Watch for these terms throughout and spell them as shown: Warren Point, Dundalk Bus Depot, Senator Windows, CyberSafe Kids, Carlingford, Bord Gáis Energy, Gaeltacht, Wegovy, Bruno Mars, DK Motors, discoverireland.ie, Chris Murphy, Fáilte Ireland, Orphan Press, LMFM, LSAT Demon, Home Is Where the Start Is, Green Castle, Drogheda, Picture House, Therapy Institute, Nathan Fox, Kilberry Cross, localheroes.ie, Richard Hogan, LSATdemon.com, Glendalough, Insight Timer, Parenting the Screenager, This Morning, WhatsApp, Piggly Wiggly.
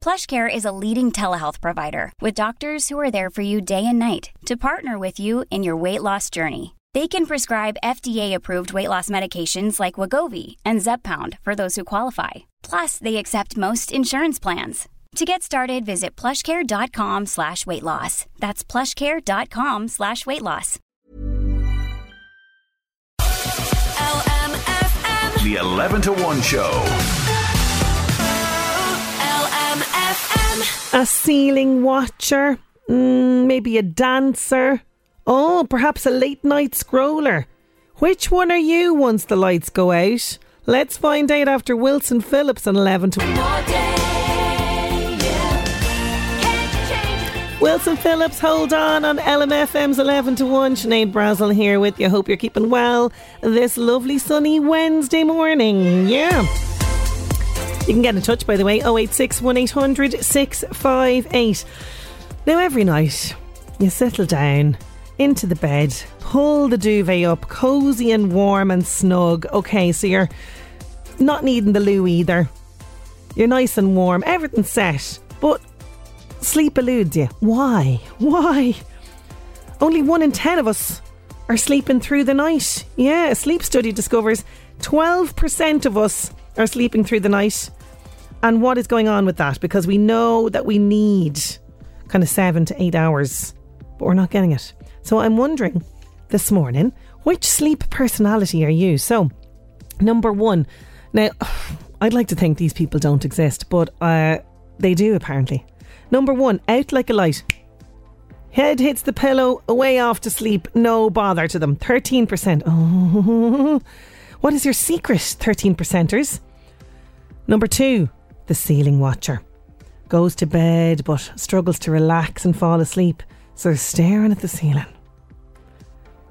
PlushCare is a leading telehealth provider with doctors who are there for you day and night to partner with you in your weight loss journey. They can prescribe FDA-approved weight loss medications like Wegovy and Zepbound for those who qualify. Plus, they accept most insurance plans. To get started, visit plushcare.com/weightloss. That's plushcare.com/weightloss. LMFM. The 11 to 1 show. A ceiling watcher, maybe a dancer, perhaps a late night scroller. Which one are you once the lights go out? Let's find out after Wilson Phillips on 11 to 1. Wilson Phillips, hold on LMFM's 11 to 1. Sinead Brazel here with you. Hope you're keeping well this lovely sunny Wednesday morning. Yeah. You can get in touch, by the way, 086 1800 658. Now, every night, you settle down into the bed, pull the duvet up, cosy and warm and snug. Okay, so you're not needing the loo either. You're nice and warm, everything's set, but sleep eludes you. Why? Why? Only 1 in 10 of us are sleeping through the night. Yeah, a sleep study discovers 12% of us are sleeping through the night. And what is going on with that? Because we know that we need kind of 7 to 8 hours, but we're not getting it. So I'm wondering this morning, which sleep personality are you? So, number one. Now, I'd like to think these people don't exist, but they do apparently. Number one, out like a light. Head hits the pillow, away off to sleep. No bother to them. 13%. Oh. What is your secret, 13%ers? Number two, the ceiling watcher. Goes to bed but struggles to relax and fall asleep, so they're staring at the ceiling.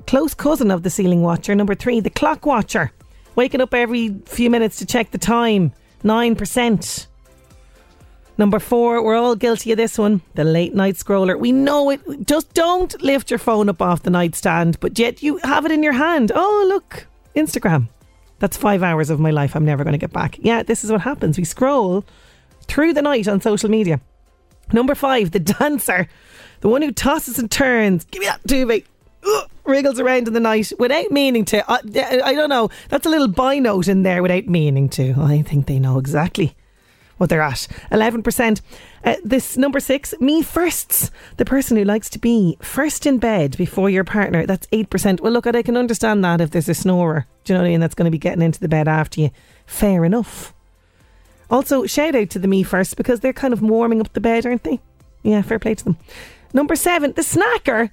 Close cousin of the ceiling watcher, number three, the clock watcher. Waking up every few minutes to check the time, 9%. Number four, we're all guilty of this one, the late night scroller. We know it. Just don't lift your phone up off the nightstand, but yet you have it in your hand. Oh, look, Instagram. That's 5 hours of my life I'm never going to get back. Yeah, this is what happens. We scroll through the night on social media. Number five, the dancer. The one who tosses and turns. Give me that duvet. Wriggles around in the night without meaning to. I don't know. That's a little by note in there, without meaning to. I think they know exactly what they're at. 11%. This number six, me firsts. The person who likes to be first in bed before your partner. That's 8%. Well, look, I can understand that if there's a snorer. Do you know what I mean? That's going to be getting into the bed after you. Fair enough. Also, shout out to the me first, because they're kind of warming up the bed, aren't they? Yeah, fair play to them. Number seven, the snacker.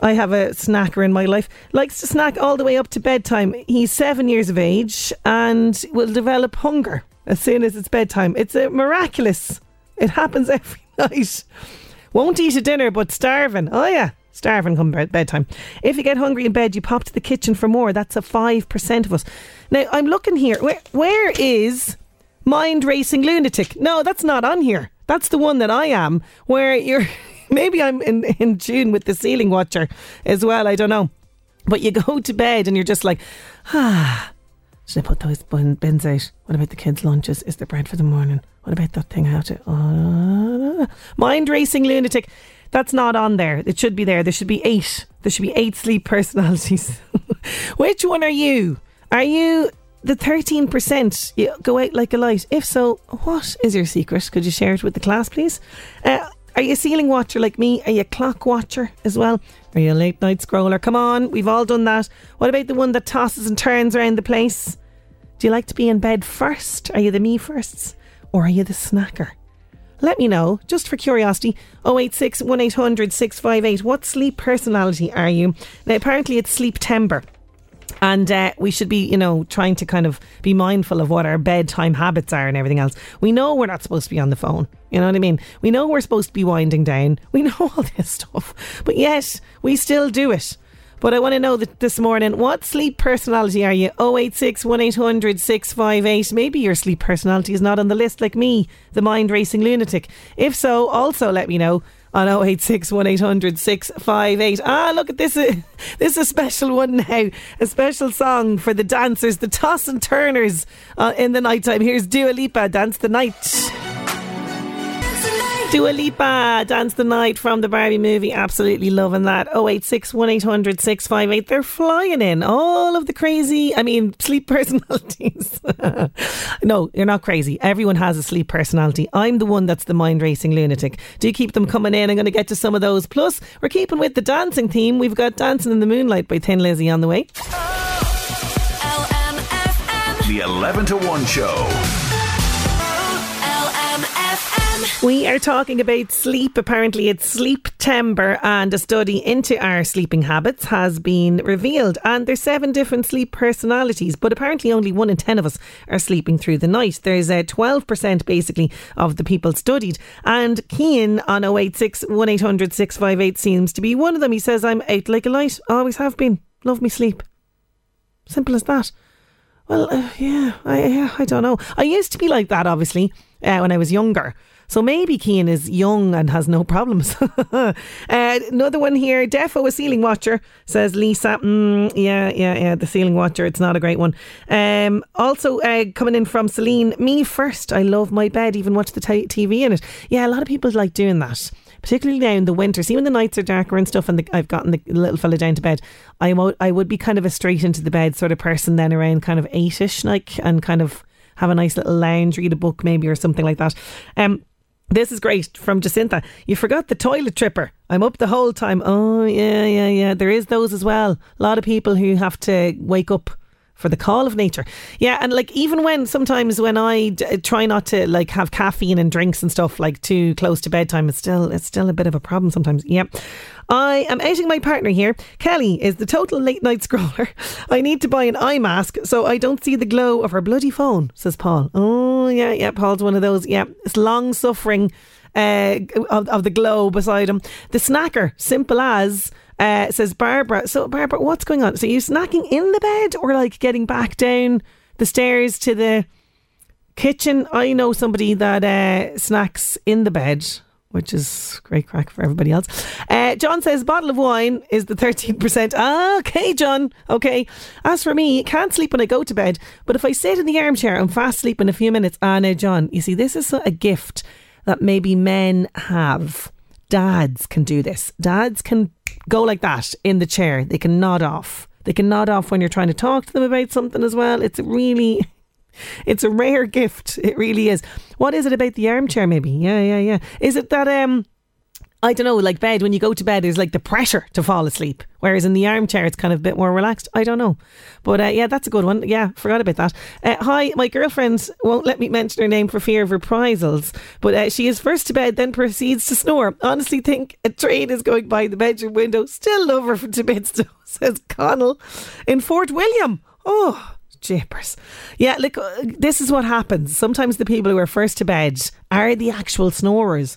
I have a snacker in my life. Likes to snack all the way up to bedtime. He's 7 years of age and will develop hunger as soon as it's bedtime. It's miraculous. It happens every night. Won't eat at dinner, but starving. Oh yeah, starving come bedtime. If you get hungry in bed, you pop to the kitchen for more. That's a 5% of us. Now I'm looking here. Where is mind racing lunatic? No, that's not on here. That's the one that I am. Where you're maybe I'm in tune with the ceiling watcher as well. I don't know. But you go to bed and you're just like, should I put those bins out? What about the kids' lunches? Is there bread for the morning? What about that thing I have to... Mind racing lunatic. That's not on there. It should be there. There should be 8. There should be 8 sleep personalities. Which one are you? Are you the 13%? You go out like a light. If so, what is your secret? Could you share it with the class, please? Are you a ceiling watcher like me? Are you a clock watcher as well? Are you a late night scroller? Come on, we've all done that. What about the one that tosses and turns around the place? Do you like to be in bed first? Are you the me firsts? Or are you the snacker? Let me know, just for curiosity, 086 1800 658. What sleep personality are you? Now, apparently it's Sleeptember. And we should be, you know, trying to kind of be mindful of what our bedtime habits are and everything else. We know we're not supposed to be on the phone. You know what I mean? We know we're supposed to be winding down. We know all this stuff. But yet, we still do it. But I want to know that this morning, what sleep personality are you? 086 1800 658. Maybe your sleep personality is not on the list like me, the mind-racing lunatic. If so, also let me know on 086 1800 658. Ah, look at this. This is a special one now. A special song for the dancers, the toss and turners in the nighttime. Here's Dua Lipa, Dance the Night. Dua Lipa, Dance the Night from the Barbie movie. Absolutely loving that. 086 1800 658. They're flying in. All of the crazy, sleep personalities. No, you're not crazy. Everyone has a sleep personality. I'm the one that's the mind-racing lunatic. Do keep them coming in. I'm going to get to some of those. Plus, we're keeping with the dancing theme. We've got Dancing in the Moonlight by Thin Lizzy on the way. Oh, LMFM. The 11 to 1 show. We are talking about sleep. Apparently it's Sleeptember, and a study into our sleeping habits has been revealed, and there's 7 different sleep personalities, but apparently only 1 in 10 of us are sleeping through the night. There's 12% basically of the people studied, and Cian on 086 1800 658 seems to be one of them. He says, I'm out like a light, always have been, love me sleep. Simple as that. Well, I don't know. I used to be like that, obviously, when I was younger. So maybe Cian is young and has no problems. Another one here, Defo, a ceiling watcher, says Lisa. The ceiling watcher, it's not a great one. Also coming in from Celine, me first. I love my bed, even watch the TV in it. Yeah, a lot of people like doing that, particularly now in the winter. See, when the nights are darker and stuff, and I've gotten the little fella down to bed, I would be kind of a straight into the bed sort of person then, around kind of 8ish like, and kind of have a nice little lounge, read a book maybe or something like that. This is great from Jacinta. You forgot the toilet tripper. I'm up the whole time. Oh, yeah. There is those as well. A lot of people who have to wake up for the call of nature. Yeah, and like even when sometimes when I try not to like have caffeine and drinks and stuff like too close to bedtime, it's still a bit of a problem sometimes. Yep. Yeah. I am outing my partner here. Kelly is the total late night scroller. I need to buy an eye mask so I don't see the glow of her bloody phone, says Paul. Oh, yeah. Paul's one of those. Yeah, it's long suffering of the glow beside him. The snacker, simple as, says Barbara. So Barbara, what's going on? So you're snacking in the bed or like getting back down the stairs to the kitchen? I know somebody that snacks in the bed, which is great crack for everybody else. John says bottle of wine is the 13%. Ah, okay, John. Okay. As for me, can't sleep when I go to bed, but if I sit in the armchair, I'm fast asleep in a few minutes. Ah, now, John, you see, this is a gift that maybe men have. Dads can do this. Dads can go like that in the chair. They can nod off. They can nod off when you're trying to talk to them about something as well. It's a rare gift. It really is. What is it about the armchair maybe? Yeah. Is it that, I don't know, like bed, when you go to bed, there's like the pressure to fall asleep, whereas in the armchair, it's kind of a bit more relaxed. I don't know. But yeah, that's a good one. Yeah, forgot about that. Hi, my girlfriend won't let me mention her name for fear of reprisals, but she is first to bed, then proceeds to snore. Honestly think a train is going by the bedroom window. Still love her to bits, though, says Connell in Fort William. Oh, japers. Yeah, look, this is what happens. Sometimes the people who are first to bed are the actual snorers.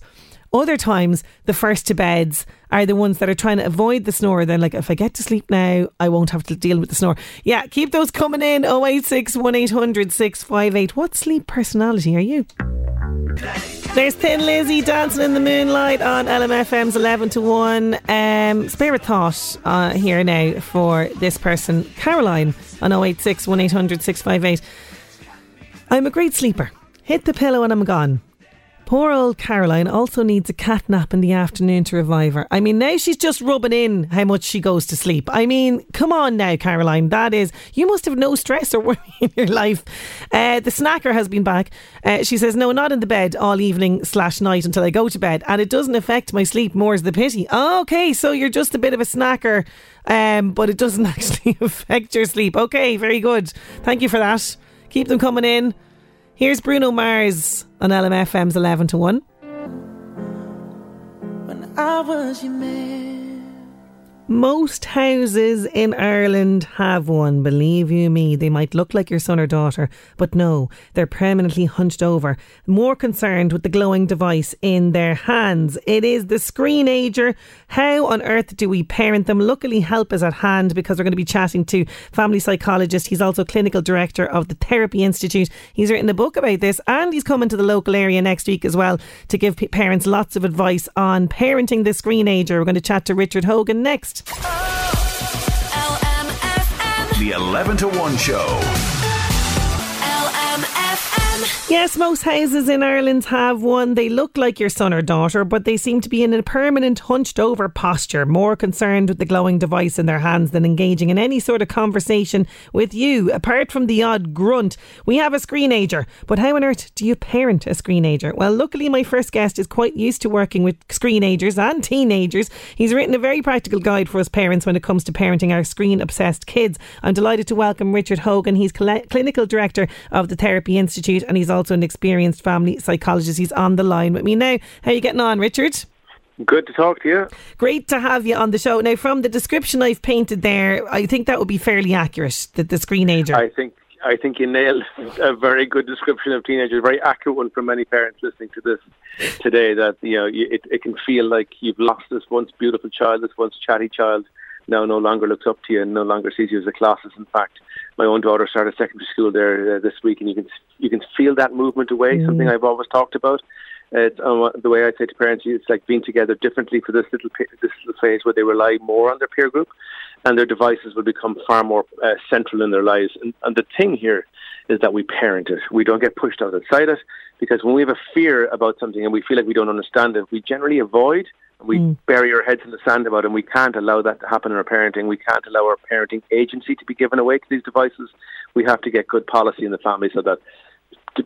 Other times, the first to beds are the ones that are trying to avoid the snore. They're like, if I get to sleep now, I won't have to deal with the snore. Yeah, keep those coming in. 086 1800 658. What sleep personality are you? There's Thin Lizzy, Dancing in the Moonlight on LMFM's 11 to 1. Spare a thought here now for this person, Caroline, on 086 1800 658. I'm a great sleeper. Hit the pillow and I'm gone. Poor old Caroline also needs a cat nap in the afternoon to revive her. I mean, now she's just rubbing in how much she goes to sleep. I mean, come on now, Caroline. That is, you must have no stress or worry in your life. The snacker has been back. She says, no, not in the bed all evening/night until I go to bed. And it doesn't affect my sleep, more's the pity. Okay, so you're just a bit of a snacker, but it doesn't actually affect your sleep. Okay, very good. Thank you for that. Keep them coming in. Here's Bruno Mars on LMFM's 11 to 1. I was your man. Most houses in Ireland have one, believe you me. They might look like your son or daughter, but no, they're permanently hunched over, more concerned with the glowing device in their hands. It is the Screenager. How on earth do we parent them? Luckily, help is at hand because we're going to be chatting to family psychologist. He's also clinical director of the Therapy Institute. He's written a book about this and he's coming to the local area next week as well to give parents lots of advice on parenting the Screenager. We're going to chat to Richard Hogan next. Oh, LMFM. The 11 to 1 show. Yes, most houses in Ireland have one. They look like your son or daughter, but they seem to be in a permanent hunched over posture, more concerned with the glowing device in their hands than engaging in any sort of conversation with you, apart from the odd grunt. We have a Screenager, but how on earth do you parent a Screenager? Well, luckily my first guest is quite used to working with Screenagers and teenagers. He's written a very practical guide for us parents when it comes to parenting our screen-obsessed kids. I'm delighted to welcome Richard Hogan. He's clinical director of the Therapy Institute and he's also an experienced family psychologist. He's on the line with me now. How are you getting on, Richard? Good to talk to you. Great to have you on the show. Now, from the description I've painted there, I think that would be fairly accurate, the Screenager. I think you nailed a very good description of teenagers, a very accurate one for many parents listening to this today, that you know it can feel like you've lost this once beautiful child, this once chatty child, now no longer looks up to you and no longer sees you as a classes. In fact, my own daughter started secondary school there this week, and you can feel that movement away, something I've always talked about. The way I say to parents, it's like being together differently for this little phase where they rely more on their peer group, and their devices will become far more central in their lives. And the thing here is that we parent it. We don't get pushed outside it, because when we have a fear about something and we feel like we don't understand it, we generally avoid. We bury our heads in the sand about it, and we can't allow that to happen in our parenting. We can't allow our parenting agency to be given away to these devices. We have to get good policy in the family so that,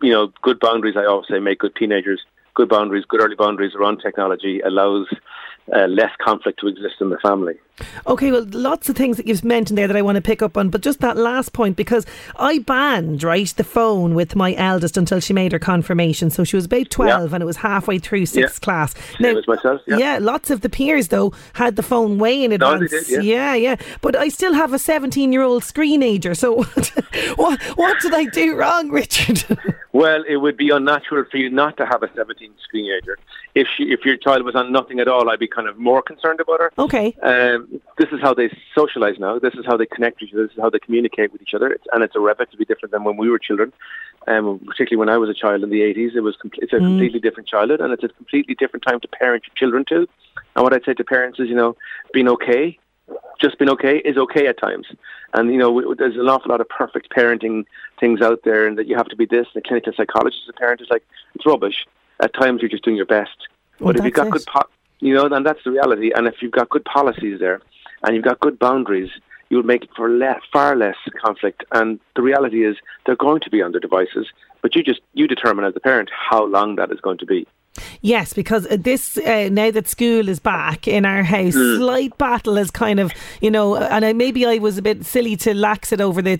you know, good boundaries, I always say, make good teenagers. Good boundaries, good early boundaries around technology allows less conflict to exist in the family. Okay, well, lots of things that you've mentioned there that I want to pick up on, but just that last point, because I banned, right, the phone with my eldest until she made her confirmation. So she was about 12 and it was halfway through sixth class. Now, was myself, yeah, lots of the peers, though, had the phone way in advance. No, they did, yeah. But I still have a 17-year-old Screenager. So what did I do wrong, Richard? Well, it would be unnatural for you not to have a 17 Screenager. If your child was on nothing at all, I'd be kind of more concerned about her. Okay. This is how they socialise now. This is how they connect with each other. This is how they communicate with each other. It's irrevocably different than when we were children, particularly when I was a child in the 80s. It's a completely different childhood, and it's a completely different time to parent your children to. And what I'd say to parents is, you know, being okay is okay at times. And, you know, there's an awful lot of perfect parenting things out there, and that you have to be this, and a clinical psychologist as a parent is like, it's rubbish. At times you're just doing your best. Well, but if you've got good, you know, and that's the reality. And if you've got good policies there and you've got good boundaries, you'll make it for far less conflict. And the reality is they're going to be on their devices, but you determine as a parent how long that is going to be. Yes, because this now that school is back in our house, slight battle is kind of, you know, and maybe I was a bit silly to relax it over the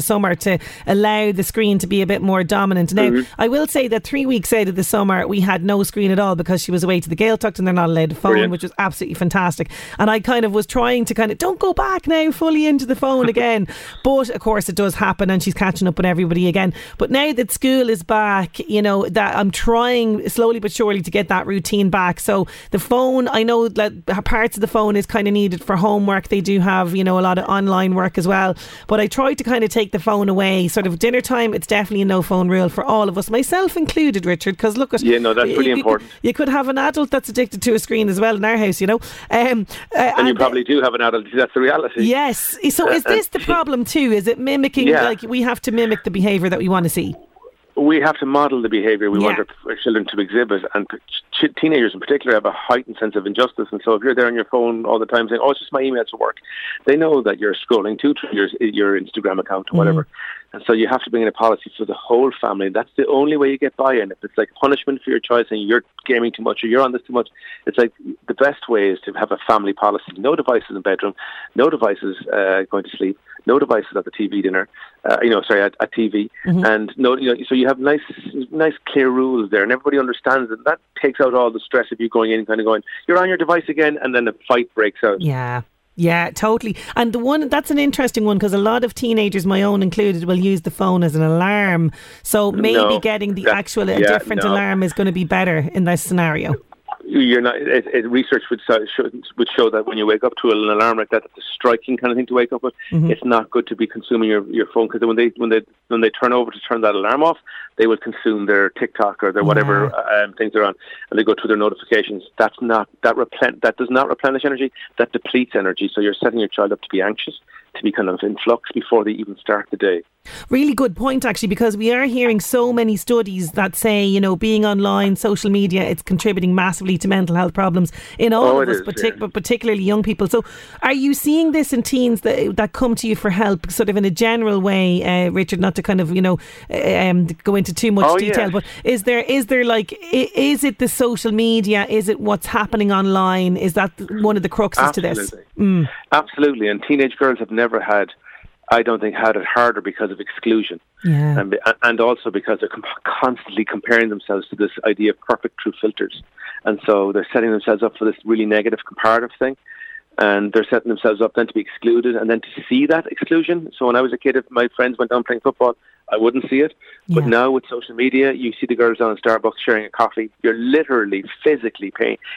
summer to allow the screen to be a bit more dominant. Now, I will say that 3 weeks out of the summer we had no screen at all because she was away to the Gaeltacht and they're not allowed to phone, which was absolutely fantastic. And I kind of was trying to don't go back now fully into the phone again, but of course it does happen and she's catching up with everybody again. But now that school is back, you know, that I'm trying slowly but surely to get that routine back. So the phone, I know that parts of the phone is kind of needed for homework. They do have, you know, a lot of online work as well. But I tried to kind of take the phone away. Sort of dinner time, it's definitely a no phone rule for all of us, myself included, Richard, because look at... Yeah, no, that's pretty important. You could have an adult that's addicted to a screen as well in our house, you know. And you probably do have an adult. That's the reality. Yes. So is this the problem too? Is it mimicking, like we have to mimic the behaviour that we want to see? We have to model the behaviour we want our children to exhibit, and teenagers in particular have a heightened sense of injustice. And so if you're there on your phone all the time saying, oh, it's just my emails at work, they know that you're scrolling to your Instagram account or whatever. And so you have to bring in a policy for the whole family. That's the only way you get buy-in. If it's like punishment for your child saying you're gaming too much or you're on this too much, it's like the best way is to have a family policy. No devices in the bedroom, no devices going to sleep, no devices at the TV dinner, at TV. Mm-hmm. And so you have nice clear rules there, and everybody understands it. That takes out all the stress of you going in and kind of going, you're on your device again, and then the fight breaks out. Yeah. Yeah, totally. And that's an interesting one, because a lot of teenagers, my own included, will use the phone as an alarm. So maybe getting a different alarm is going to be better in this scenario. You're not. Research would show that when you wake up to an alarm like that, it's a striking kind of thing to wake up with. Mm-hmm. It's not good to be consuming your phone, because when they turn over to turn that alarm off, they will consume their TikTok or their whatever things they're on, and they go through their notifications. That does not replenish energy. That depletes energy. So you're setting your child up to be anxious, to be kind of in flux before they even start the day. Really good point, actually, because we are hearing so many studies that say, being online, social media, it's contributing massively to mental health problems in all of us, but particularly young people. So are you seeing this in teens that come to you for help, sort of in a general way, Richard, not to kind of, go into too much detail, but is it the social media? Is it what's happening online? Is that one of the cruxes to this? Mm. Absolutely. And teenage girls have never had it harder because of exclusion. Yeah. And also because they're constantly comparing themselves to this idea of perfect true filters. And so they're setting themselves up for this really negative comparative thing. And they're setting themselves up then to be excluded and then to see that exclusion. So when I was a kid, if my friends went down playing football, I wouldn't see it. But now with social media, you see the girls down at Starbucks sharing a coffee. You're literally physically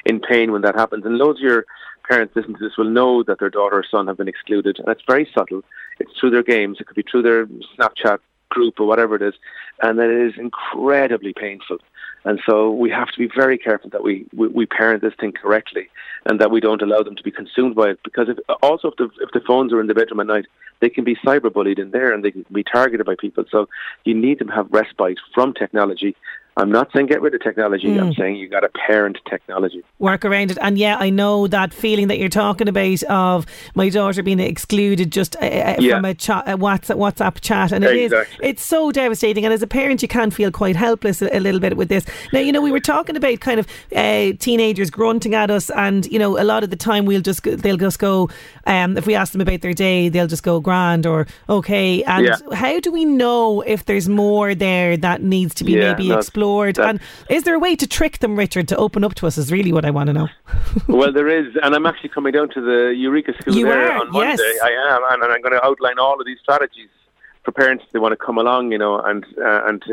in pain when that happens. And loads of your parents listening to this will know that their daughter or son have been excluded. And it's very subtle. It's through their games. It could be through their Snapchat group or whatever it is. And that is incredibly painful. And so we have to be very careful that we parent this thing correctly, and that we don't allow them to be consumed by it. Because if the phones are in the bedroom at night, they can be cyberbullied in there, and they can be targeted by people. So you need them to have respite from technology. I'm not saying get rid of technology. Mm. I'm saying you got to parent technology. Work around it. And I know that feeling that you're talking about of my daughter being excluded just from a WhatsApp chat. And it's so devastating. And as a parent, you can feel quite helpless a little bit with this. Now, we were talking about kind of teenagers grunting at us. And, a lot of the time they'll just go, if we ask them about their day, they'll just go grand or okay. And how do we know if there's more there that needs to be maybe explored? And is there a way to trick them, Richard, to open up to us is really what I want to know. Well, there is, and I'm actually coming down to the Eureka School on Monday. Yes. I am, and I'm going to outline all of these strategies for parents if they want to come along, and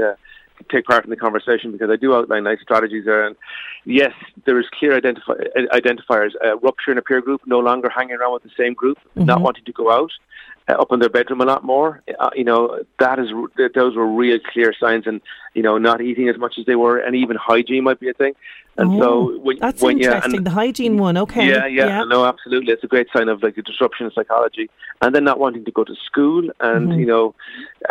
take part in the conversation, because I do outline nice strategies there. And yes, there is clear identifiers. Rupture in a peer group, no longer hanging around with the same group, mm-hmm. not wanting to go out, up in their bedroom a lot more. Those were real clear signs, and not eating as much as they were, and even hygiene might be a thing. And the hygiene one, okay. Yeah, no, absolutely. It's a great sign of a disruption in psychology. And then not wanting to go to school and, mm-hmm.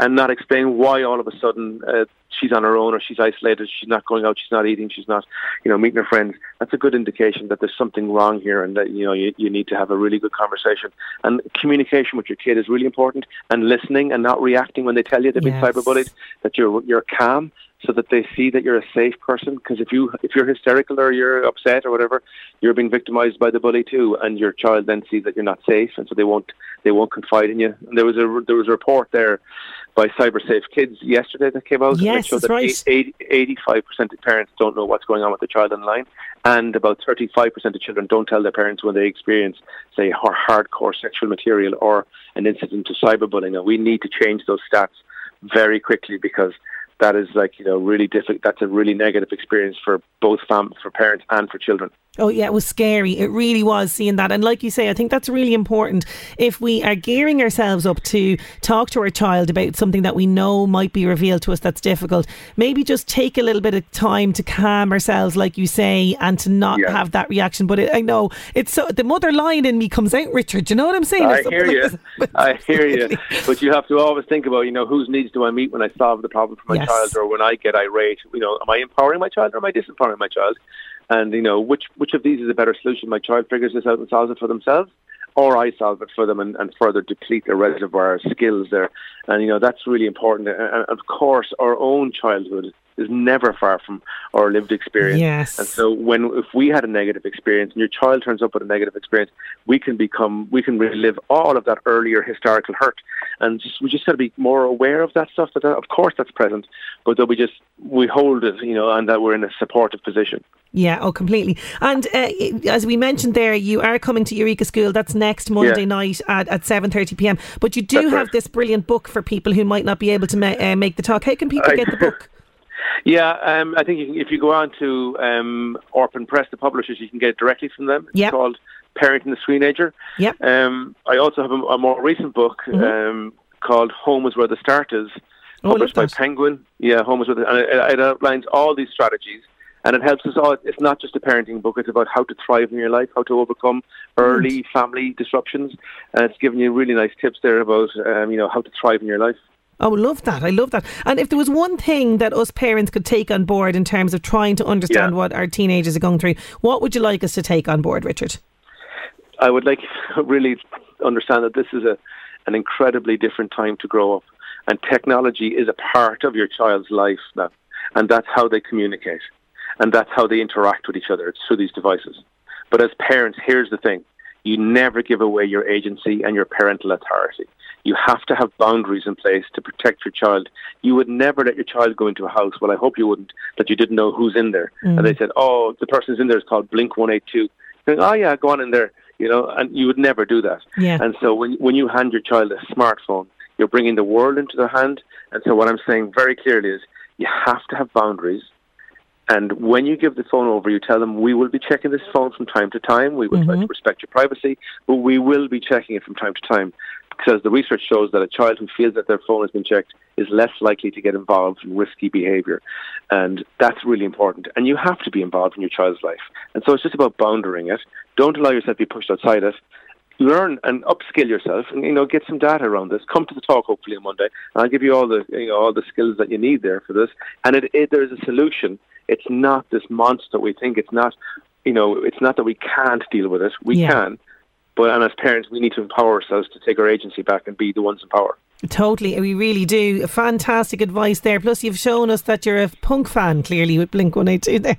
And not explain why all of a sudden she's on her own or she's isolated, she's not going out, she's not eating, she's not, meeting her friends. That's a good indication that there's something wrong here, and that, you need to have a really good conversation. And communication with your kid is really important, and listening and not reacting when they tell you they've been cyberbullied, that you're calm, so that they see that you're a safe person. Because if you're hysterical or you're upset or whatever, you're being victimized by the bully too, and your child then sees that you're not safe, and so they won't confide in you. And there was a report there by CyberSafe Kids yesterday that came out. Yes, showed that 85% of parents don't know what's going on with their child online, and about 35% of children don't tell their parents when they experience, say, hardcore sexual material or an incident of cyberbullying. And we need to change those stats very quickly, because that is really difficult. That's a really negative experience for both for parents and for children. Oh yeah, it was scary. It really was, seeing that. And like you say, I think that's really important. If we are gearing ourselves up to talk to our child about something that we know might be revealed to us that's difficult, maybe just take a little bit of time to calm ourselves, like you say, and to not have that reaction. But I know it's so, the mother lion in me comes out, Richard. Do you know what I'm saying? I hear you. But you have to always think about, whose needs do I meet when I solve the problem for my child, or when I get irate? Am I empowering my child or am I disempowering my child? And which of these is a better solution? My child figures this out and solves it for themselves, or I solve it for them and further deplete their reservoir skills there. And, you know, that's really important. And of course, our own childhood is never far from our lived experience. Yes. And so if we had a negative experience and your child turns up with a negative experience, we can relive all of that earlier historical hurt. And we just got to be more aware of that stuff. That of course that's present, but that we hold it, you know, and that we're in a supportive position. Yeah, oh, completely. And as we mentioned there, you are coming to Eureka School. That's next Monday night at 7:30pm. But you do have this brilliant book for people who might not be able to make the talk. How can people get the book? I think if you go on to Orphan Press, the publishers, you can get it directly from them. It's called Parenting the Screenager. Yep. I also have a more recent book called Home Is Where the Start Is, published by Penguin. Yeah, Home Is Where the Start Is. And it outlines all these strategies. And it helps us all. It's not just a parenting book. It's about how to thrive in your life, how to overcome early family disruptions. And it's giving you really nice tips there about how to thrive in your life. Oh, love that. I love that. And if there was one thing that us parents could take on board in terms of trying to understand what our teenagers are going through, what would you like us to take on board, Richard? I would like to really understand that this is an incredibly different time to grow up. And technology is a part of your child's life now. And that's how they communicate. And that's how they interact with each other. It's through these devices. But as parents, here's the thing. You never give away your agency and your parental authority. You have to have boundaries in place to protect your child. You would never let your child go into a house, well, I hope you wouldn't, that you didn't know who's in there. Mm. And they said, oh, the person who's in there is called Blink 182. You're like, oh, yeah, go on in there. You know, and you would never do that. Yeah. And so when you hand your child a smartphone, you're bringing the world into their hand. And so what I'm saying very clearly is you have to have boundaries. And when you give the phone over, you tell them, we will be checking this phone from time to time. We would like to respect your privacy, but we will be checking it from time to time. Because the research shows that a child who feels that their phone has been checked is less likely to get involved in risky behaviour. And that's really important. And you have to be involved in your child's life. And so it's just about boundarying it. Don't allow yourself to be pushed outside it. Learn and upskill yourself, and get some data around this. Come to the talk hopefully on Monday, and I'll give you all the skills that you need there for this. And there is a solution. It's not this monster we think. It's not, it's not that we can't deal with it. We can, but as parents, we need to empower ourselves to take our agency back and be the ones in power. Totally, we really do. Fantastic advice there. Plus, you've shown us that you're a punk fan, clearly, with Blink 182 there.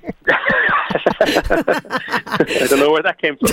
I don't know where that came from.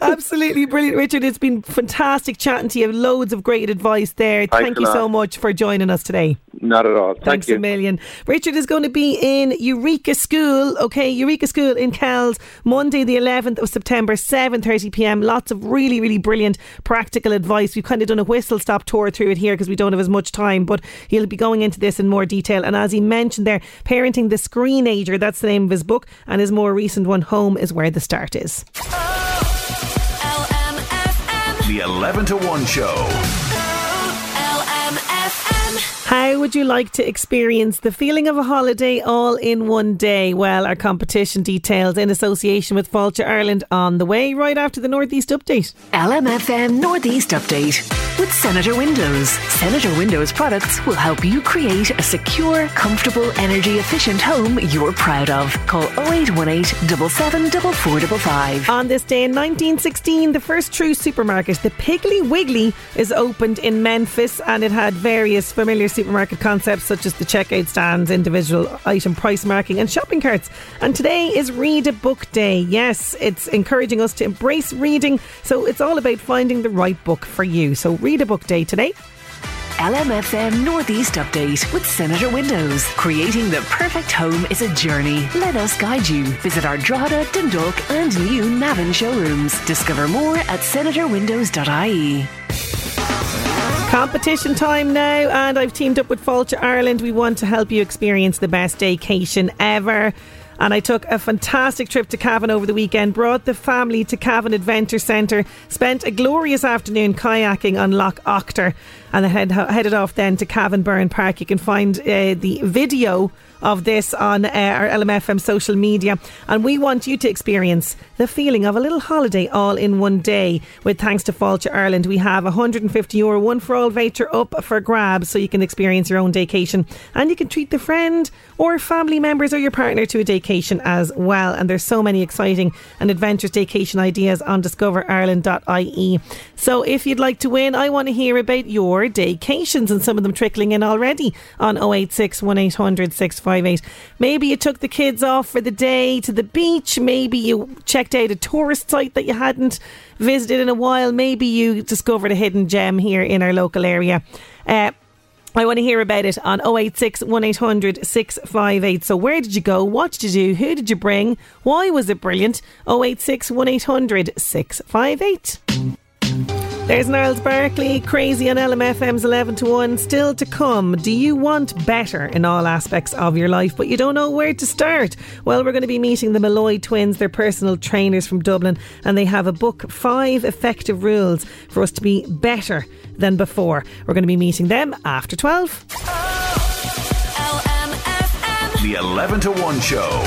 Absolutely brilliant, Richard. It's been fantastic chatting to you. Loads of great advice there. Thank you so much for joining us today. Not at all. Thanks a million. Richard is going to be in Eureka School. Okay, Eureka School in Kells, Monday the 11th of September, 7:30pm. Lots of really, really brilliant practical advice. We've kind of done a whistle-stop tour through it here because we don't have as much time, but he'll be going into this in more detail. And as he mentioned there, Parenting the Screenager, that's the name of his book, and his more recent one, Home Is Where the Start Is. LMFM. The 11 to 1 show. How would you like to experience the feeling of a holiday all in one day? Well, our competition details in association with Fáilte Ireland on the way right after the Northeast Update. LMFM Northeast Update with Senator Windows. Senator Windows products will help you create a secure, comfortable, energy efficient home you're proud of. Call 0818 774455. On this day in 1916, the first true supermarket, the Piggly Wiggly, is opened in Memphis, and it had various familiar supermarket concepts such as the checkout stands, individual item price marking and shopping carts. And today is Read a Book Day. Yes, it's encouraging us to embrace reading, so it's all about finding the right book for you. So Read a Book Day today. LMFM Northeast Update with Senator Windows. Creating the perfect home is a journey. Let us guide you. Visit our Drogheda, Dundalk and new Navan showrooms. Discover more at senatorwindows.ie. Competition time now, and I've teamed up with Fáilte Ireland. We want to help you experience the best staycation ever. And I took a fantastic trip to Cavan over the weekend, brought the family to Cavan Adventure Centre, spent a glorious afternoon kayaking on Loch Octor, and headed off then to Cavan Burren Park. You can find the video of this on our LMFM social media. And we want you to experience the feeling of a little holiday all in one day with thanks to Fáilte Ireland. We have €150 one for all voucher up for grabs, so you can experience your own daycation, and you can treat the friend or family members or your partner to a daycation education as well. And there's so many exciting and adventurous daycation ideas on discoverireland.ie. So if you'd like to win, I want to hear about your daycations, and some of them trickling in already on 086 1800 658. Maybe you took the kids off for the day to the beach. Maybe you checked out a tourist site that you hadn't visited in a while. Maybe you discovered a hidden gem here in our local area. I want to hear about it on 086 1800 658. So where did you go? What did you do? Who did you bring? Why was it brilliant? 086 1800 658. There's Niles Barkley, Crazy on LMFM's 11 to 1. Still to come, do you want better in all aspects of your life, but you don't know where to start? Well, we're going to be meeting the Molloy Twins. They're personal trainers from Dublin, and they have a book, 5 Effective Rules for Us to Be Better Than Before. We're going to be meeting them after 12. Oh, LMFM. The 11 to 1 show.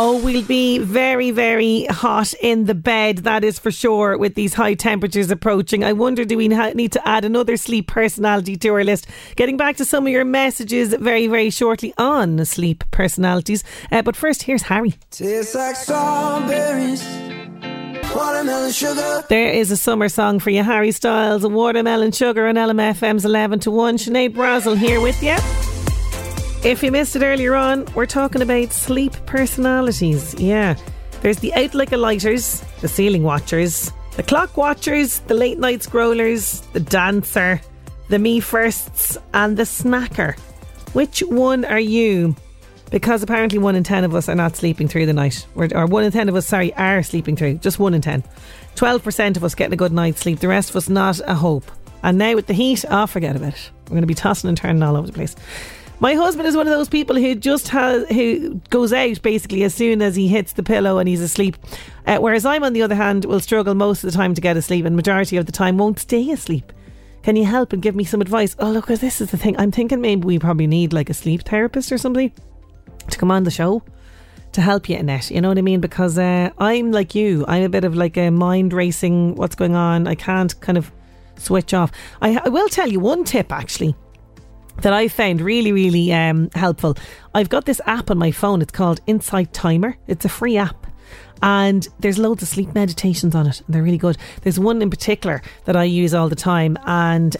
Oh, we'll be very, very hot in the bed, that is for sure, with these high temperatures approaching. I wonder, do we need to add another sleep personality to our list? Getting back to some of your messages very, very shortly on sleep personalities. But first, here's Harry. Tastes like strawberries, watermelon sugar. There is a summer song for you, Harry Styles, Watermelon Sugar on LMFM's 11 to 1. Sinead Brazel here with you. If you missed it earlier on, we're talking about sleep personalities. Yeah, there's the out like a lighters, the ceiling watchers, the clock watchers, the late night scrollers, the dancer, the me firsts and the snacker. Which one are you? Because apparently 1 in 10 of us are not sleeping through the night. Or 1 in 10 of us, sorry, are sleeping through. Just 1 in 10. 12% of us getting a good night's sleep. The rest of us not a hope. And now with the heat, oh, forget about it. We're going to be tossing and turning all over the place. My husband is one of those people who just who goes out basically as soon as he hits the pillow and he's asleep. Whereas I'm, on the other hand, will struggle most of the time to get asleep, and majority of the time won't stay asleep. Can you help and give me some advice? Oh, look, this is the thing. I'm thinking maybe we probably need like a sleep therapist or somebody to come on the show to help you, Annette. You know what I mean? Because I'm like you. I'm a bit of like a mind racing. What's going on? I can't kind of switch off. I will tell you one tip, actually, that I found really, really helpful. I've got this app on my phone. It's called Insight Timer. It's a free app. And there's loads of sleep meditations on it. And they're really good. There's one in particular that I use all the time. And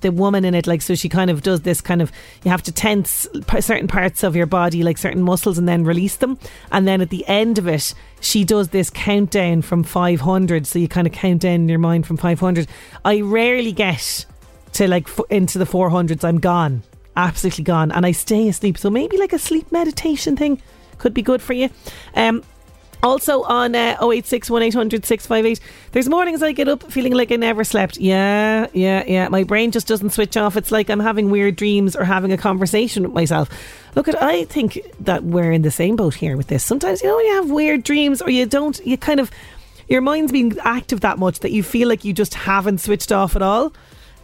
the woman in it, like, so she kind of does this kind of, you have to tense certain parts of your body, like certain muscles, and then release them. And then at the end of it, she does this countdown from 500. So you kind of count down in your mind from 500. I rarely get to like into the 400s. I'm gone, absolutely gone, and I stay asleep. So maybe like a sleep meditation thing could be good for you. Also on 086 1800 658, there's mornings I get up feeling like I never slept. Yeah, my brain just doesn't switch off. It's like I'm having weird dreams or having a conversation with myself. Look, I think that we're in the same boat here with this. Sometimes, you know, you have weird dreams, or you don't, you kind of, your mind's being active that much that you feel like you just haven't switched off at all.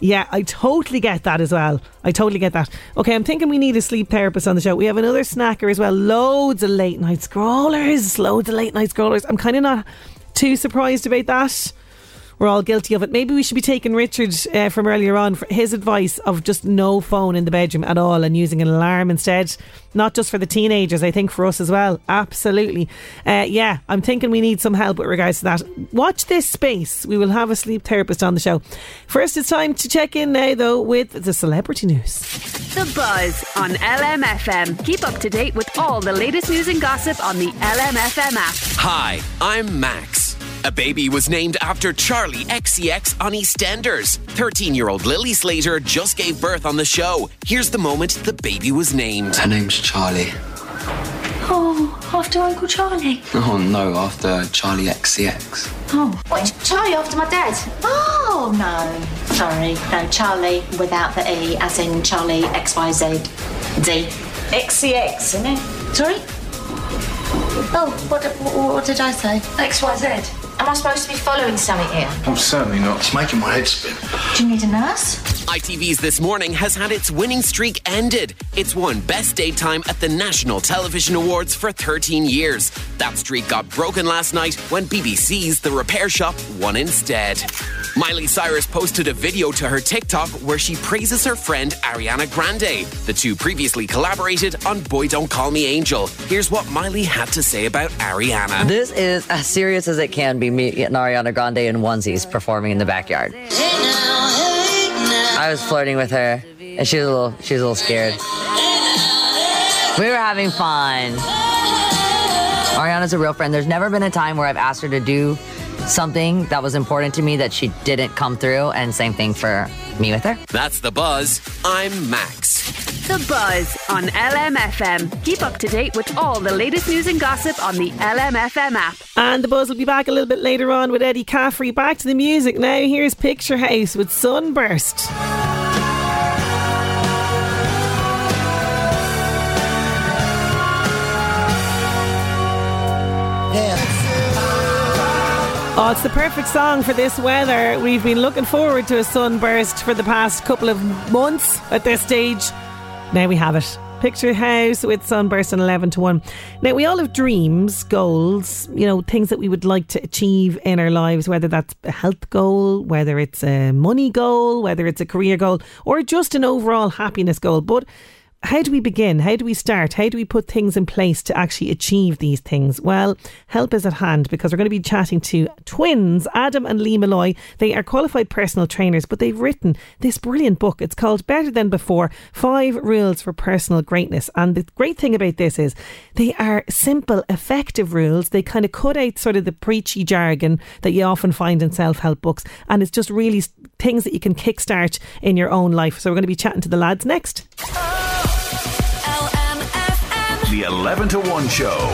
Yeah, I totally get that as well. I totally get that. Okay, I'm thinking we need a sleep therapist on the show. We have another snacker as well. Loads of late night scrollers. I'm kind of not too surprised about that. We're all guilty of it. Maybe we should be taking Richard from earlier on for his advice of just no phone in the bedroom at all and using an alarm instead. Not just for the teenagers, I think for us as well. Absolutely. Yeah, I'm thinking we need some help with regards to that. Watch this space. We will have a sleep therapist on the show. First, it's time to check in now, though, with the celebrity news. The Buzz on LMFM. Keep up to date with all the latest news and gossip on the LMFM app. Hi, I'm Max. A baby was named after Charli XCX on EastEnders. 13-year-old Lily Slater just gave birth on the show. Here's the moment the baby was named. Her name's Charli. Oh, after Uncle Charlie? Oh, no, after Charli XCX. Oh. What, Charli after my dad? Oh, no. Sorry. No, Charli without the E, as in Charli XYZD. XCX, isn't it? Sorry? Oh, what did I say? XYZ. Am I supposed to be following something here? Oh, certainly not. It's making my head spin. Do you need a nurse? ITV's This Morning has had its winning streak ended. It's won Best Daytime at the National Television Awards for 13 years. That streak got broken last night when BBC's The Repair Shop won instead. Miley Cyrus posted a video to her TikTok where she praises her friend Ariana Grande. The two previously collaborated on Boy Don't Call Me Angel. Here's what Miley had to say about Ariana. This is as serious as it can be, me and Ariana Grande in onesies performing in the backyard. I was flirting with her and she was a little scared. We were having fun. Ariana's a real friend. There's never been a time where I've asked her to do something that was important to me that she didn't come through, and same thing for me with her. That's The Buzz. I'm Max. The Buzz on LMFM. Keep up to date with all the latest news and gossip on the LMFM app. And The Buzz will be back a little bit later on with Eddie Caffrey. Back to the music now. Here's Picture House with Sunburst. Oh, it's the perfect song for this weather. We've been looking forward to a sunburst for the past couple of months at this stage. Now we have it. Picture House with Sunburst on 11 to 1. Now we all have dreams, goals, you know, things that we would like to achieve in our lives, whether that's a health goal, whether it's a money goal, whether it's a career goal, or just an overall happiness goal. But how do we begin? How do we start? How do we put things in place to actually achieve these things? Well, help is at hand, because we're going to be chatting to twins, Adam and Lee Molloy. They are qualified personal trainers, but they've written this brilliant book. It's called Better Than Before, 5 Rules for Personal Greatness. And the great thing about this is they are simple, effective rules. They kind of cut out sort of the preachy jargon that you often find in self-help books. And it's just really things that you can kickstart in your own life. So we're going to be chatting to the lads next. The 11 to 1 show.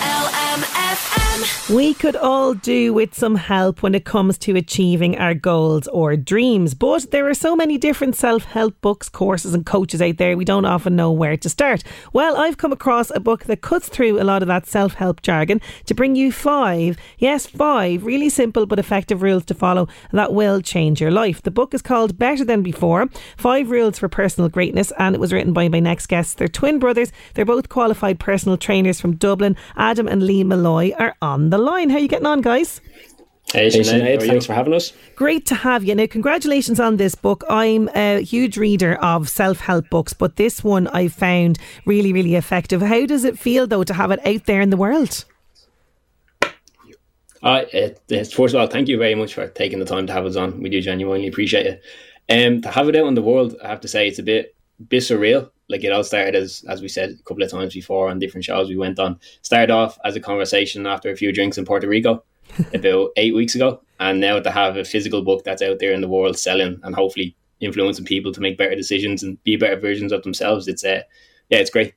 LMFM. We could all do with some help when it comes to achieving our goals or dreams, but there are so many different self-help books, courses and coaches out there, we don't often know where to start. Well, I've come across a book that cuts through a lot of that self-help jargon to bring you 5 really simple but effective rules to follow that will change your life. The book is called Better Than Before, 5 Rules for Personal Greatness, and it was written by my next guests. They're twin brothers. They're both qualified personal trainers from Dublin. Adam and Lee Molloy are on the line. How are you getting on, guys? Hey, Sinead, thanks for having us. Great to have you. Now, congratulations on this book. I'm a huge reader of self-help books, but this one I found really, really effective. How does it feel, though, to have it out there in the world? First of all, thank you very much for taking the time to have us on. We do genuinely appreciate it. To have it out in the world, I have to say, it's a bit surreal. Like, it all started, as we said a couple of times before on different shows we went on, started off as a conversation after a few drinks in Puerto Rico about 8 weeks ago. And now to have a physical book that's out there in the world selling and hopefully influencing people to make better decisions and be better versions of themselves, it's great.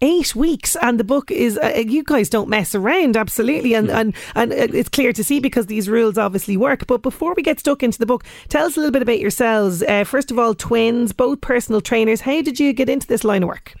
8 weeks, and the book is, you guys don't mess around, absolutely, and it's clear to see because these rules obviously work. But before we get stuck into the book, tell us a little bit about yourselves. First of all, twins, both personal trainers. How did you get into this line of work?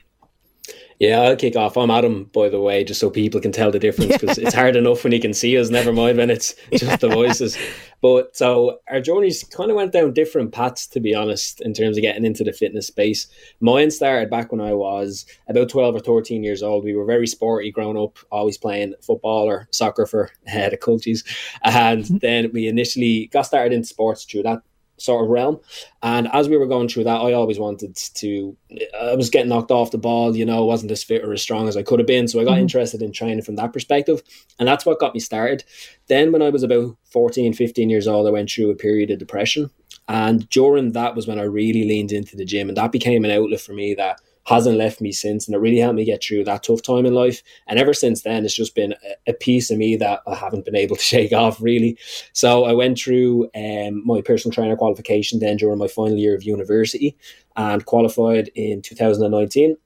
Yeah, I'll kick off. I'm Adam, by the way, just so people can tell the difference, because it's hard enough when you can see us, never mind when it's just the voices. But so our journeys kind of went down different paths, to be honest, in terms of getting into the fitness space. Mine started back when I was about 12 or 13 years old. We were very sporty growing up, always playing football or soccer for the culties. And then we initially got started in sports through that sort of realm, and as we were going through that, I was getting knocked off the ball, you know, wasn't as fit or as strong as I could have been, so I got interested in training from that perspective, and that's what got me started. Then when I was about 14-15 years old, I went through a period of depression, and during that was when I really leaned into the gym, and that became an outlet for me that hasn't left me since, and it really helped me get through that tough time in life. And ever since then, it's just been a piece of me that I haven't been able to shake off, really. So I went through my personal trainer qualification then during my final year of university, and qualified in 2019.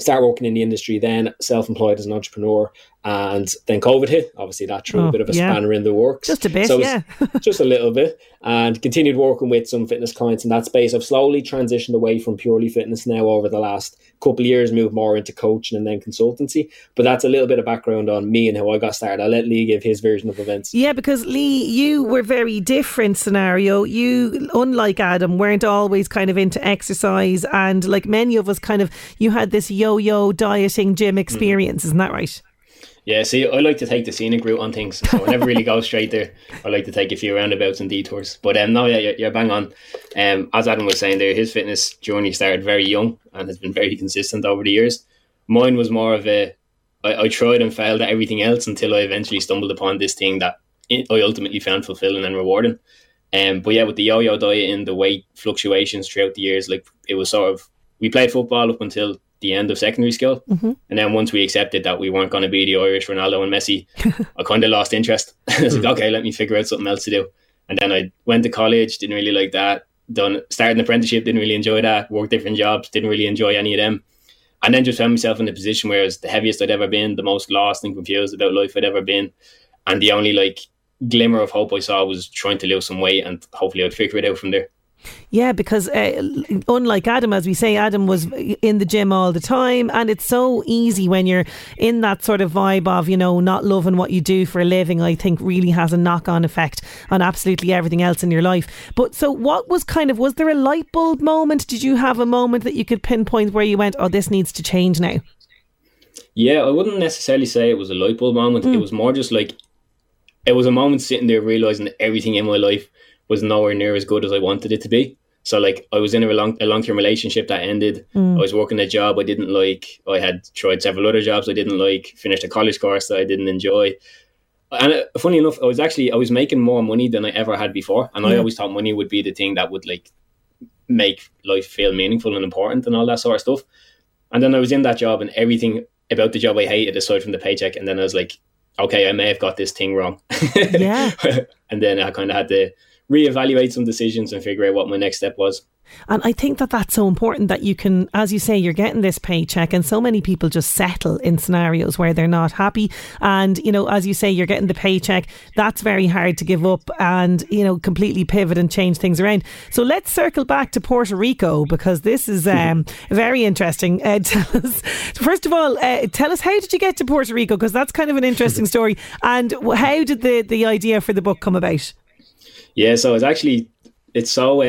Started working in the industry then, self-employed as an entrepreneur, and then COVID hit. Obviously that threw a bit of a spanner in the works. Just a bit, so yeah. Just a little bit. And continued working with some fitness clients in that space. I've slowly transitioned away from purely fitness now over the last couple of years, moved more into coaching and then consultancy. But that's a little bit of background on me and how I got started. I'll let Lee give his version of events. Yeah, because Lee, you were very different scenario. You, unlike Adam, weren't always kind of into exercise, and like many of us, kind of, you had this yo-yo dieting gym experience, isn't that right? Yeah, see, I like to take the scenic route on things, so I never really go straight there. I like to take a few roundabouts and detours. But you're bang on. As Adam was saying there, his fitness journey started very young and has been very consistent over the years. Mine was more of I tried and failed at everything else until I eventually stumbled upon this thing that I ultimately found fulfilling and rewarding. But yeah, with the yo-yo diet and the weight fluctuations throughout the years, like it was sort of, we played football up until the end of secondary school. Mm-hmm. And then once we accepted that we weren't going to be the Irish Ronaldo and Messi, I kind of lost interest. I was like, okay, let me figure out something else to do. And then I went to college, didn't really like that. Started an apprenticeship, didn't really enjoy that. Worked different jobs, didn't really enjoy any of them. And then just found myself in a position where I was the heaviest I'd ever been, the most lost and confused about life I'd ever been. And the only glimmer of hope I saw was trying to lose some weight and hopefully I'd figure it out from there. Yeah, because unlike Adam, as we say, Adam was in the gym all the time, and it's so easy when you're in that sort of vibe of, you know, not loving what you do for a living. I think really has a knock-on effect on absolutely everything else in your life. But so what was there a light bulb moment? Did you have a moment that you could pinpoint where you went, oh, this needs to change now? Yeah, I wouldn't necessarily say it was a light bulb moment. It was more just it was a moment sitting there realising that everything in my life was nowhere near as good as I wanted it to be. So I was in a long-term relationship that ended. I was working a job I didn't like. I had tried several other jobs I didn't like, finished a college course that I didn't enjoy. And funny enough, I was making more money than I ever had before. And I always thought money would be the thing that would make life feel meaningful and important and all that sort of stuff. And then I was in that job and everything about the job I hated aside from the paycheck. And then I was like, okay, I may have got this thing wrong. Yeah. And then I kind of had to reevaluate some decisions and figure out what my next step was. And I think that's so important that you can, as you say, you're getting this paycheck, and so many people just settle in scenarios where they're not happy. And, you know, as you say, you're getting the paycheck. That's very hard to give up and, you know, completely pivot and change things around. So let's circle back to Puerto Rico, because this is very interesting. Tell us, first of all, how did you get to Puerto Rico? Because that's kind of an interesting story. And how did the idea for the book come about? Yeah, so it's so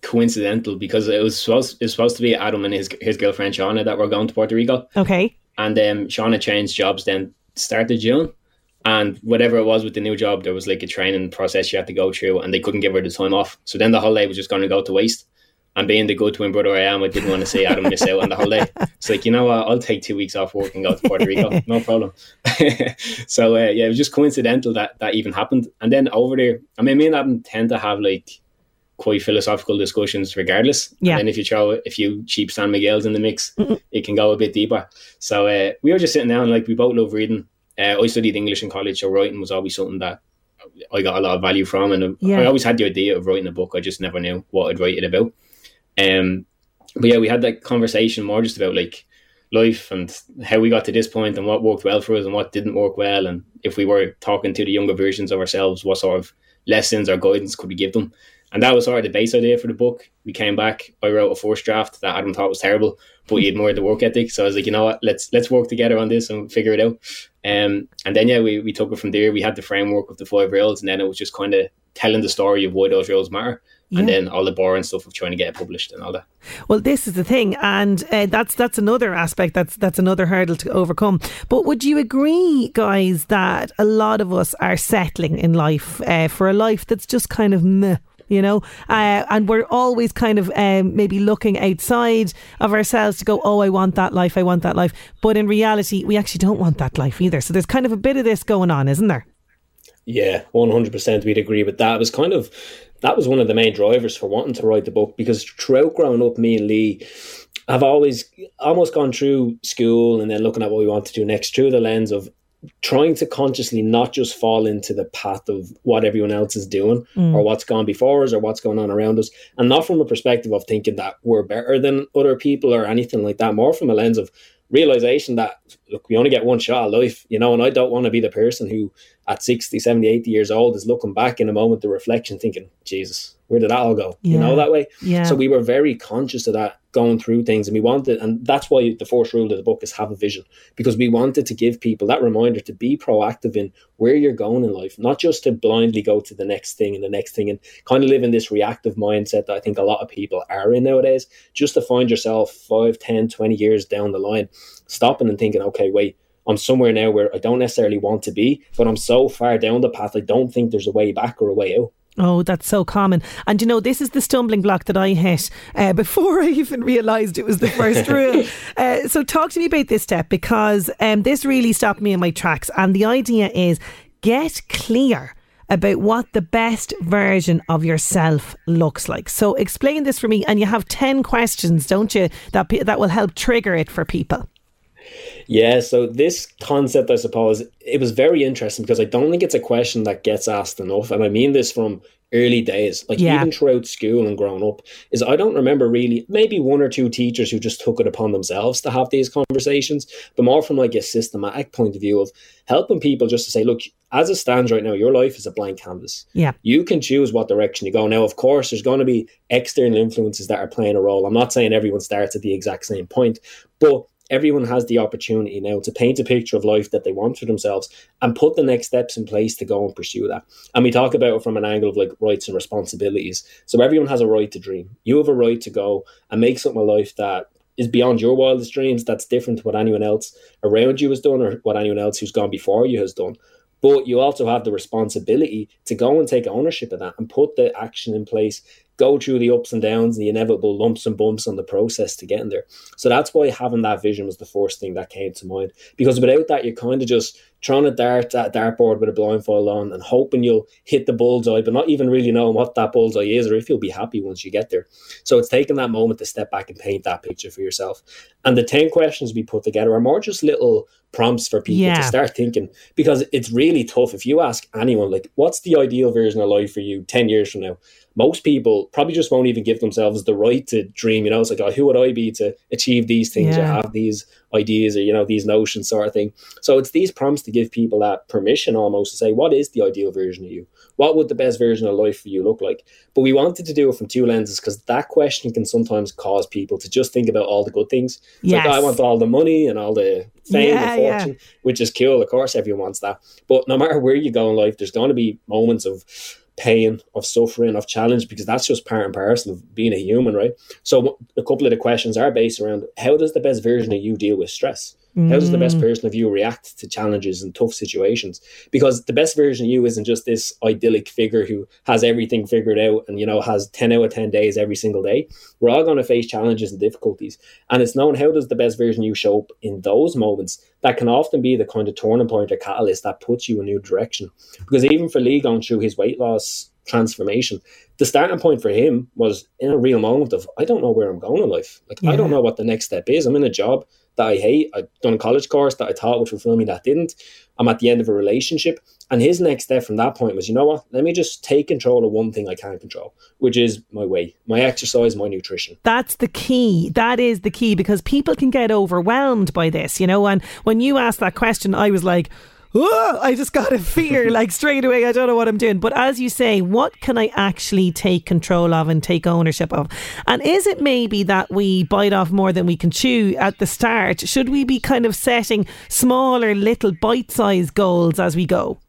coincidental, because it was supposed to be Adam and his girlfriend Shauna that were going to Puerto Rico. Okay. And Shauna changed jobs then, started June. And whatever it was with the new job, there was a training process she had to go through and they couldn't give her the time off. So then the holiday was just going to go to waste. And being the good twin brother I am, I didn't want to see Adam miss out on the holiday. It's you know what, I'll take 2 weeks off work and go to Puerto Rico. No problem. So, it was just coincidental that even happened. And then over there, I mean, me and Adam tend to have quite philosophical discussions regardless. Yeah. And if you throw a few cheap San Miguel's in the mix, it can go a bit deeper. So we were just sitting down, we both love reading. I studied English in college, so writing was always something that I got a lot of value from. And yeah. I always had the idea of writing a book. I just never knew what I'd write it about. But yeah, we had that conversation more just about life and how we got to this point and what worked well for us and what didn't work well, and if we were talking to the younger versions of ourselves, what sort of lessons or guidance could we give them. And that was sort of the base idea for the book. We came back, I wrote a first draft that Adam thought was terrible, but he admired the work ethic. So I was like, you know what, let's work together on this and figure it out. And then we took it from there. We had the framework of the 5 rules, and then it was just kind of telling the story of why those rules matter. Yeah. And then all the boring stuff of trying to get it published and all that. Well, this is the thing, and that's another aspect, that's another hurdle to overcome. But would you agree, guys, that a lot of us are settling in life for a life that's just kind of meh? You know, and we're always kind of maybe looking outside of ourselves to go, oh, I want that life. But in reality, we actually don't want that life either. So there's kind of a bit of this going on, isn't there? Yeah, 100% we'd agree with that. It was that was one of the main drivers for wanting to write the book, because throughout growing up, me and Lee have always almost gone through school and then looking at what we want to do next through the lens of trying to consciously not just fall into the path of what everyone else is doing or what's gone before us or what's going on around us, and not from a perspective of thinking that we're better than other people or anything like that, more from a lens of realization that, look, we only get one shot at life, you know, and I don't want to be the person who at 60, 70, 80 years old is looking back in a moment of reflection thinking, Jesus, where did that all go? Yeah. You know, that way. Yeah. So we were very conscious of that going through things, and we wanted, and that's why the first rule of the book is have a vision, because we wanted to give people that reminder to be proactive in where you're going in life, not just to blindly go to the next thing and kind of live in this reactive mindset that I think a lot of people are in nowadays, just to find yourself 5, 10, 20 years down the line, stopping and thinking, okay, wait, I'm somewhere now where I don't necessarily want to be, but I'm so far down the path, I don't think there's a way back or a way out. Oh, that's so common. And you know, this is the stumbling block that I hit before I even realised it was the first rule. So talk to me about this step, because this really stopped me in my tracks. And the idea is get clear about what the best version of yourself looks like. So explain this for me. And you have 10 questions, don't you, that will help trigger it for people. Yeah, so this concept, I suppose, it was very interesting because I don't think it's a question that gets asked enough. And I mean this from early days, even throughout school and growing up, is I don't remember really, maybe one or two teachers who just took it upon themselves to have these conversations, but more from like a systematic point of view of helping people just to say, look, as it stands right now, your life is a blank canvas. Yeah. You can choose what direction you go. Now, of course, there's going to be external influences that are playing a role. I'm not saying everyone starts at the exact same point, but everyone has the opportunity now to paint a picture of life that they want for themselves and put the next steps in place to go and pursue that. And we talk about it from an angle of like rights and responsibilities. So everyone has a right to dream. You have a right to go and make something of life that is beyond your wildest dreams, that's different to what anyone else around you has done or what anyone else who's gone before you has done. But you also have the responsibility to go and take ownership of that and put the action in place, go through the ups and downs, the inevitable lumps and bumps on the process to get in there. So that's why having that vision was the first thing that came to mind. Because without that, you're kind of just trying to dart that dartboard with a blindfold on and hoping you'll hit the bullseye, but not even really knowing what that bullseye is or if you'll be happy once you get there. So it's taking that moment to step back and paint that picture for yourself. And the 10 questions we put together are more just little prompts for people to start thinking, because it's really tough. If you ask anyone, like, what's the ideal version of life for you 10 years from now? Most people probably just won't even give themselves the right to dream. You know, it's like, oh, who would I be to achieve these things or have these ideas or, you know, these notions sort of thing. So it's these prompts to give people that permission almost to say, what is the ideal version of you? What would the best version of life for you look like? But we wanted to do it from two lenses because that question can sometimes cause people to just think about all the good things. It's like, I want all the money and all the fame and fortune, which is cool. Of course, everyone wants that. But no matter where you go in life, there's going to be moments of pain, of suffering, of challenge, because that's just part and parcel of being a human, right? So a couple of the questions are based around, how does the best version of you deal with stress? How does the best person of you react to challenges and tough situations? Because the best version of you isn't just this idyllic figure who has everything figured out and, you know, has 10 out of 10 days every single day. We're all going to face challenges and difficulties. And it's known, how does the best version of you show up in those moments? That can often be the kind of turning point or catalyst that puts you in a new direction. Because even for Lee going through his weight loss transformation, the starting point for him was in a real moment of, I don't know where I'm going in life. I don't know what the next step is. I'm in a job that I hate. I've done a college course that I thought would fulfill me that didn't. I'm at the end of a relationship. And his next step from that point was, you know what, let me just take control of one thing I can't control, which is my weight, my exercise, my nutrition. That's the key. That is the key, because people can get overwhelmed by this, you know. And when you asked that question, I was like, oh, I just got a fear like straight away. I don't know what I'm doing. But as you say, what can I actually take control of and take ownership of? And is it maybe that we bite off more than we can chew at the start? Should we be kind of setting smaller little bite-sized goals as we go?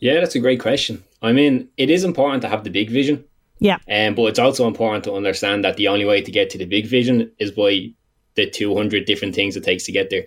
Yeah, that's a great question. I mean, it is important to have the big vision. Yeah. But it's also important to understand that the only way to get to the big vision is by the 200 different things it takes to get there.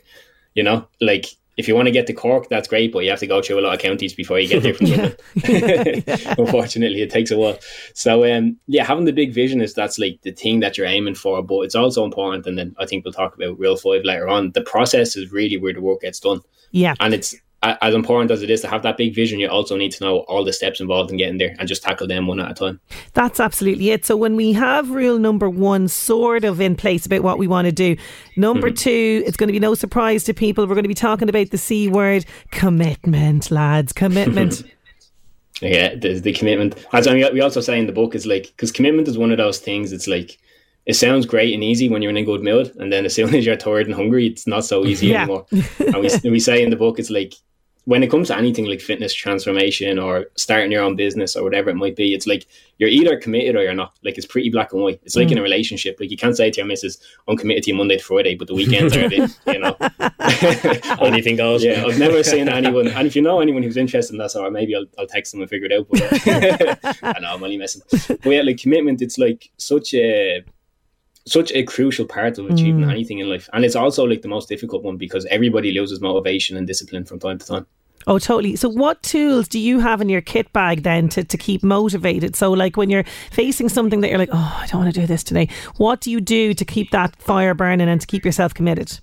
You know, like, if you want to get to Cork, that's great, but you have to go through a lot of counties before you get there from Dublin. Unfortunately, it takes a while. So, having the big vision is, that's like the thing that you're aiming for, but it's also important, and then I think we'll talk about Real 5 later on, the process is really where the work gets done. Yeah. And it's as important as it is to have that big vision, you also need to know all the steps involved in getting there and just tackle them one at a time. That's absolutely it. So when we have rule number one sort of in place about what we want to do, number two, it's going to be no surprise to people, we're going to be talking about the C word, commitment, lads, commitment. Yeah, the commitment. As we also say in the book, is like, because commitment is one of those things, it's like, it sounds great and easy when you're in a good mood, and then as soon as you're tired and hungry, it's not so easy anymore. And we say in the book, it's like, when it comes to anything like fitness transformation or starting your own business or whatever it might be, it's like, you're either committed or you're not. Like, it's pretty black and white. It's like in a relationship, like, you can't say to your missus, I'm committed to you Monday to Friday, but the weekends are a bit, you know. Anything goes. Yeah, I've never seen anyone, and if you know anyone who's interested in that, so maybe I'll text them and figure it out. But I know, I'm only messing. But yeah, like, commitment, it's like such a such a crucial part of achieving anything in life. And it's also like the most difficult one because everybody loses motivation and discipline from time to time. Oh, totally. So what tools do you have in your kit bag then to keep motivated? So like when you're facing something that you're like, oh, I don't want to do this today. What do you do to keep that fire burning and to keep yourself committed?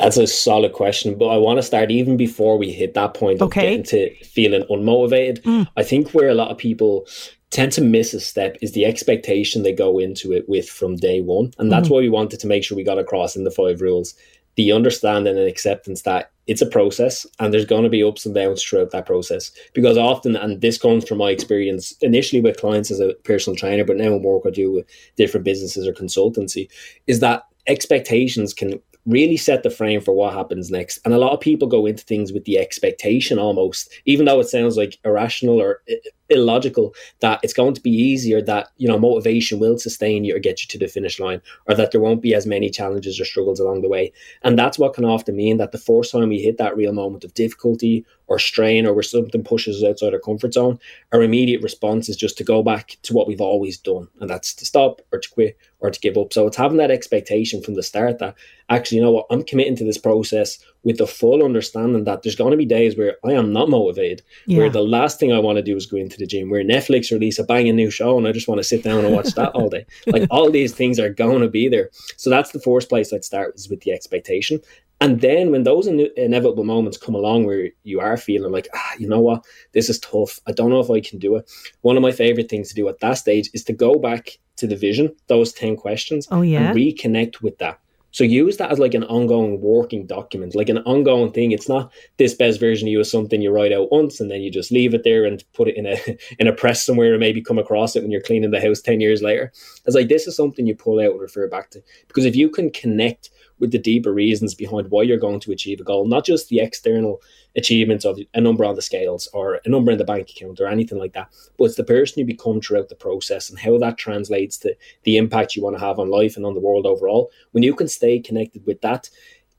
That's a solid question, but I want to start even before we hit that point of getting to feeling unmotivated. I think where a lot of people tend to miss a step is the expectation they go into it with from day one. And that's why we wanted to make sure we got across in the 5 rules, the understanding and acceptance that it's a process and there's going to be ups and downs throughout that process. Because often, and this comes from my experience initially with clients as a personal trainer, but now in work I do with different businesses or consultancy, is that expectations can really set the frame for what happens next. And a lot of people go into things with the expectation almost, even though it sounds like irrational or illogical, that it's going to be easier, that, you know, motivation will sustain you or get you to the finish line, or that there won't be as many challenges or struggles along the way. And that's what can often mean that the first time we hit that real moment of difficulty or strain, or where something pushes us outside our comfort zone, our immediate response is just to go back to what we've always done. And that's to stop or to quit or to give up. So it's having that expectation from the start that actually, you know what, I'm committing to this process with the full understanding that there's going to be days where I am not motivated, where the last thing I want to do is go into the gym, where Netflix release a banging new show and I just want to sit down and watch that all day. Like, all these things are going to be there. So that's the first place I'd start, is with the expectation. And then when those inevitable moments come along where you are feeling like, you know what, this is tough, I don't know if I can do it. One of my favorite things to do at that stage is to go back to the vision, those 10 questions, and reconnect with that. So use that as like an ongoing working document, like an ongoing thing. It's not this best version of you is something you write out once and then you just leave it there and put it in a press somewhere and maybe come across it when you're cleaning the house 10 years later. It's like, this is something you pull out and refer back to. Because if you can connect with the deeper reasons behind why you're going to achieve a goal, not just the external achievements of a number on the scales or a number in the bank account or anything like that, but it's the person you become throughout the process and how that translates to the impact you want to have on life and on the world overall. When you can stay connected with that,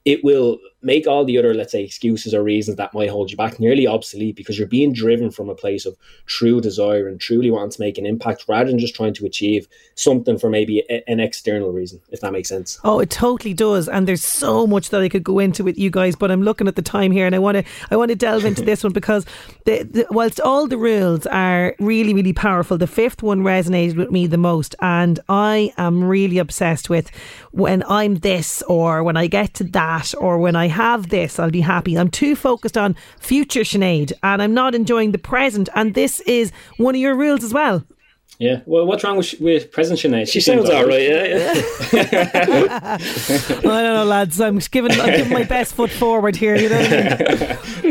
it will make all the other, let's say, excuses or reasons that might hold you back nearly obsolete, because you're being driven from a place of true desire and truly wanting to make an impact rather than just trying to achieve something for maybe an external reason, if that makes sense. Oh, it totally does. And there's so much that I could go into with you guys, but I'm looking at the time here and I want to delve into this one, because whilst all the rules are really, really powerful, the 5th one resonated with me the most. And I am really obsessed with, when I'm this, or when I get to that, or when I have this, I'll be happy. I'm too focused on future Sinead and I'm not enjoying the present. And this is one of your rules as well. Yeah, well, what's wrong with present Sinead? She sounds all right, yeah. Well, I don't know, lads, I'm giving my best foot forward here, you know what I mean?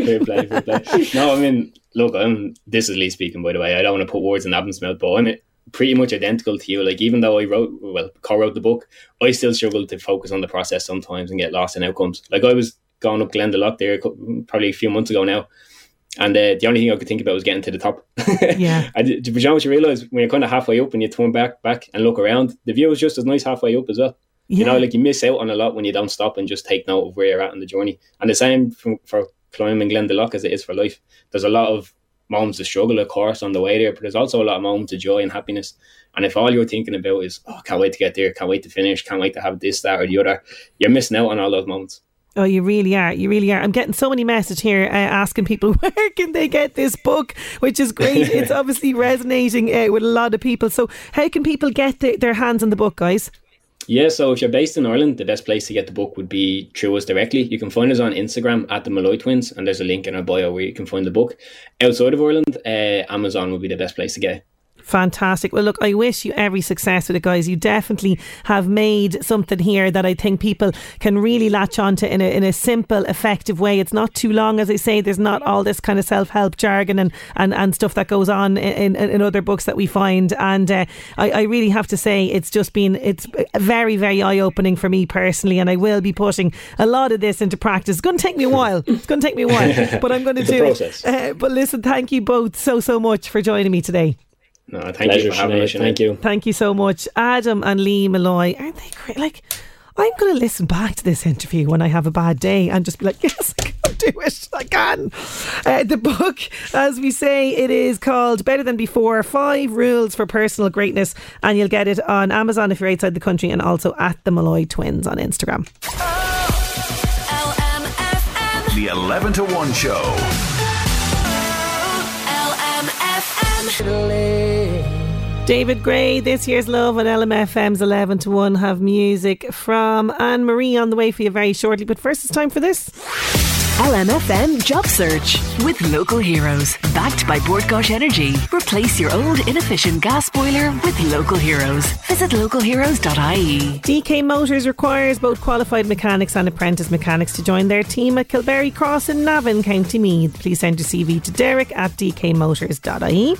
Fair play. No, I mean, look, this is Lee speaking, by the way. I don't want to put words in Adam's mouth, but I'm pretty much identical to you. Like, even though I co-wrote the book, I still struggle to focus on the process sometimes and get lost in outcomes. Like, I was going up Glendalough there probably a few months ago now, and the only thing I could think about was getting to the top. Yeah. But you know what you realise? When you're kind of halfway up and you turn back and look around, the view is just as nice halfway up as well. Yeah. You know, like, you miss out on a lot when you don't stop and just take note of where you're at in the journey. And the same for climbing Glendalough as it is for life. There's a lot of moments of struggle, of course, on the way there, but there's also a lot of moments of joy and happiness. And if all you're thinking about is, oh, can't wait to get there, can't wait to finish, can't wait to have this, that or the other, you're missing out on all those moments. Oh, you really are. I'm getting so many messages here asking people where can they get this book, which is great. It's obviously resonating with a lot of people. So how can people get their hands on the book, guys? Yeah, so if you're based in Ireland, the best place to get the book would be through us directly. You can find us on Instagram at the Molloy Twins, and there's a link in our bio where you can find the book. Outside of Ireland, Amazon would be the best place to get it. Fantastic. Well, look, I wish you every success with it, guys. You definitely have made something here that I think people can really latch onto in a simple, effective way. It's not too long, as I say. There's not all this kind of self-help jargon and stuff that goes on in other books that we find. And I really have to say, it's very, very eye-opening for me personally. And I will be putting a lot of this into practice. It's going to take me a while. But I'm going to do it. But listen, thank you both so much for joining me today. No, thank you for having me. Thank you so much, Adam and Lee Molloy. Aren't they great? Like, I'm going to listen back to this interview when I have a bad day and just be like, yes, I can do it, I can. The book, as we say, it is called Better Than Before, 5 Rules for Personal Greatness, and you'll get it on Amazon if you're outside the country, and also at the Molloy Twins on Instagram. Oh, LMFM. The 11 to 1 show. David Gray, This Year's Love, and LMFM's 11 to 1 have music from Anne-Marie on the way for you very shortly. But first, it's time for this. LMFM Job Search with Local Heroes. Backed by Bord Gáis Energy. Replace your old inefficient gas boiler with Local Heroes. Visit localheroes.ie. DK Motors requires both qualified mechanics and apprentice mechanics to join their team at Kilberry Cross in Navan, County Meath. Please send your CV to Derek at dkmotors.ie.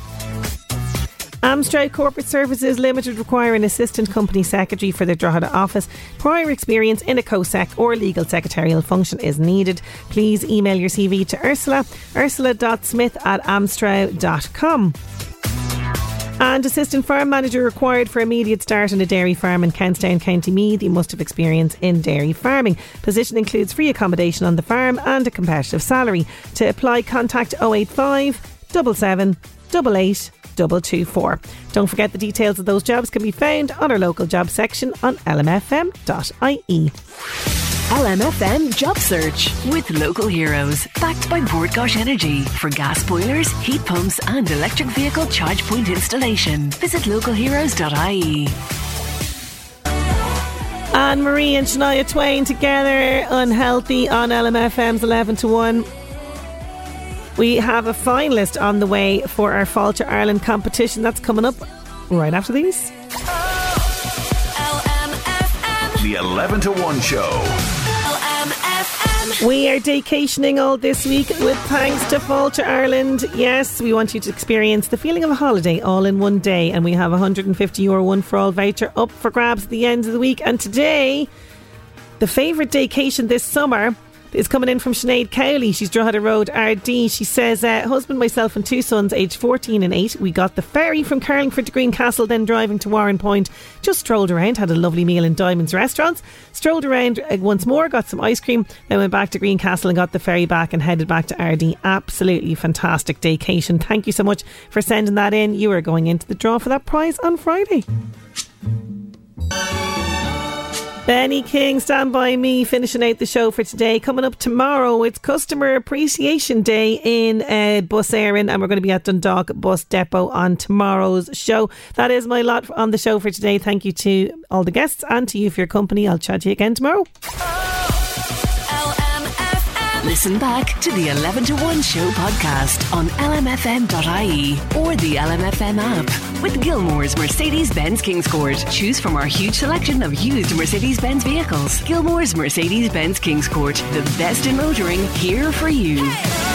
Amstrad Corporate Services Limited require an assistant company secretary for their Drogheda office. Prior experience in a COSEC or legal secretarial function is needed. Please email your CV to ursula.smith@amstrad.com. And assistant farm manager required for immediate start on a dairy farm in Kensdown, County Meath. You must have experience in dairy farming. Position includes free accommodation on the farm and a competitive salary. To apply, contact 085 77 88 224. Don't forget the details of those jobs can be found on our local job section on lmfm.ie. LMFM Job Search with Local Heroes, backed by Bord Gáis Energy for gas boilers, heat pumps and electric vehicle charge point installation. Visit localheroes.ie. Anne-Marie and Shania Twain together, Unhealthy, on LMFM's 11 to 1. We have a finalist on the way for our Fáilte Ireland competition. That's coming up right after these. Oh, LMFM. The 11 to 1 show. LMFM. We are vacationing all this week with thanks to Fáilte Ireland. Yes, we want you to experience the feeling of a holiday all in one day. And we have a €150 one for all voucher up for grabs at the end of the week. And today, the favourite vacation this summer is coming in from Sinead Cowley. She's Drogheda Road, RD. She says, husband, myself and 2 sons aged 14 and 8. We got the ferry from Carlingford to Green Castle, then driving to Warren Point. Just strolled around, had a lovely meal in Diamond's Restaurants. Strolled around once more, got some ice cream, then went back to Green Castle and got the ferry back and headed back to RD. Absolutely fantastic daycation. Thank you so much for sending that in. You are going into the draw for that prize on Friday. Benny King, Stand By Me, finishing out the show for today. Coming up tomorrow, it's Customer Appreciation Day in Bus Éireann, and we're going to be at Dundalk Bus Depot on tomorrow's show. That is my lot on the show for today. Thank you to all the guests and to you for your company. I'll chat to you again tomorrow. Oh, listen back to the 11 to 1 show podcast on lmfm.ie or the LMFM app. With Gilmore's Mercedes-Benz Kingscourt. Choose from our huge selection of used Mercedes-Benz vehicles. Gilmore's Mercedes-Benz Kingscourt. The best in motoring, here for you. Hey!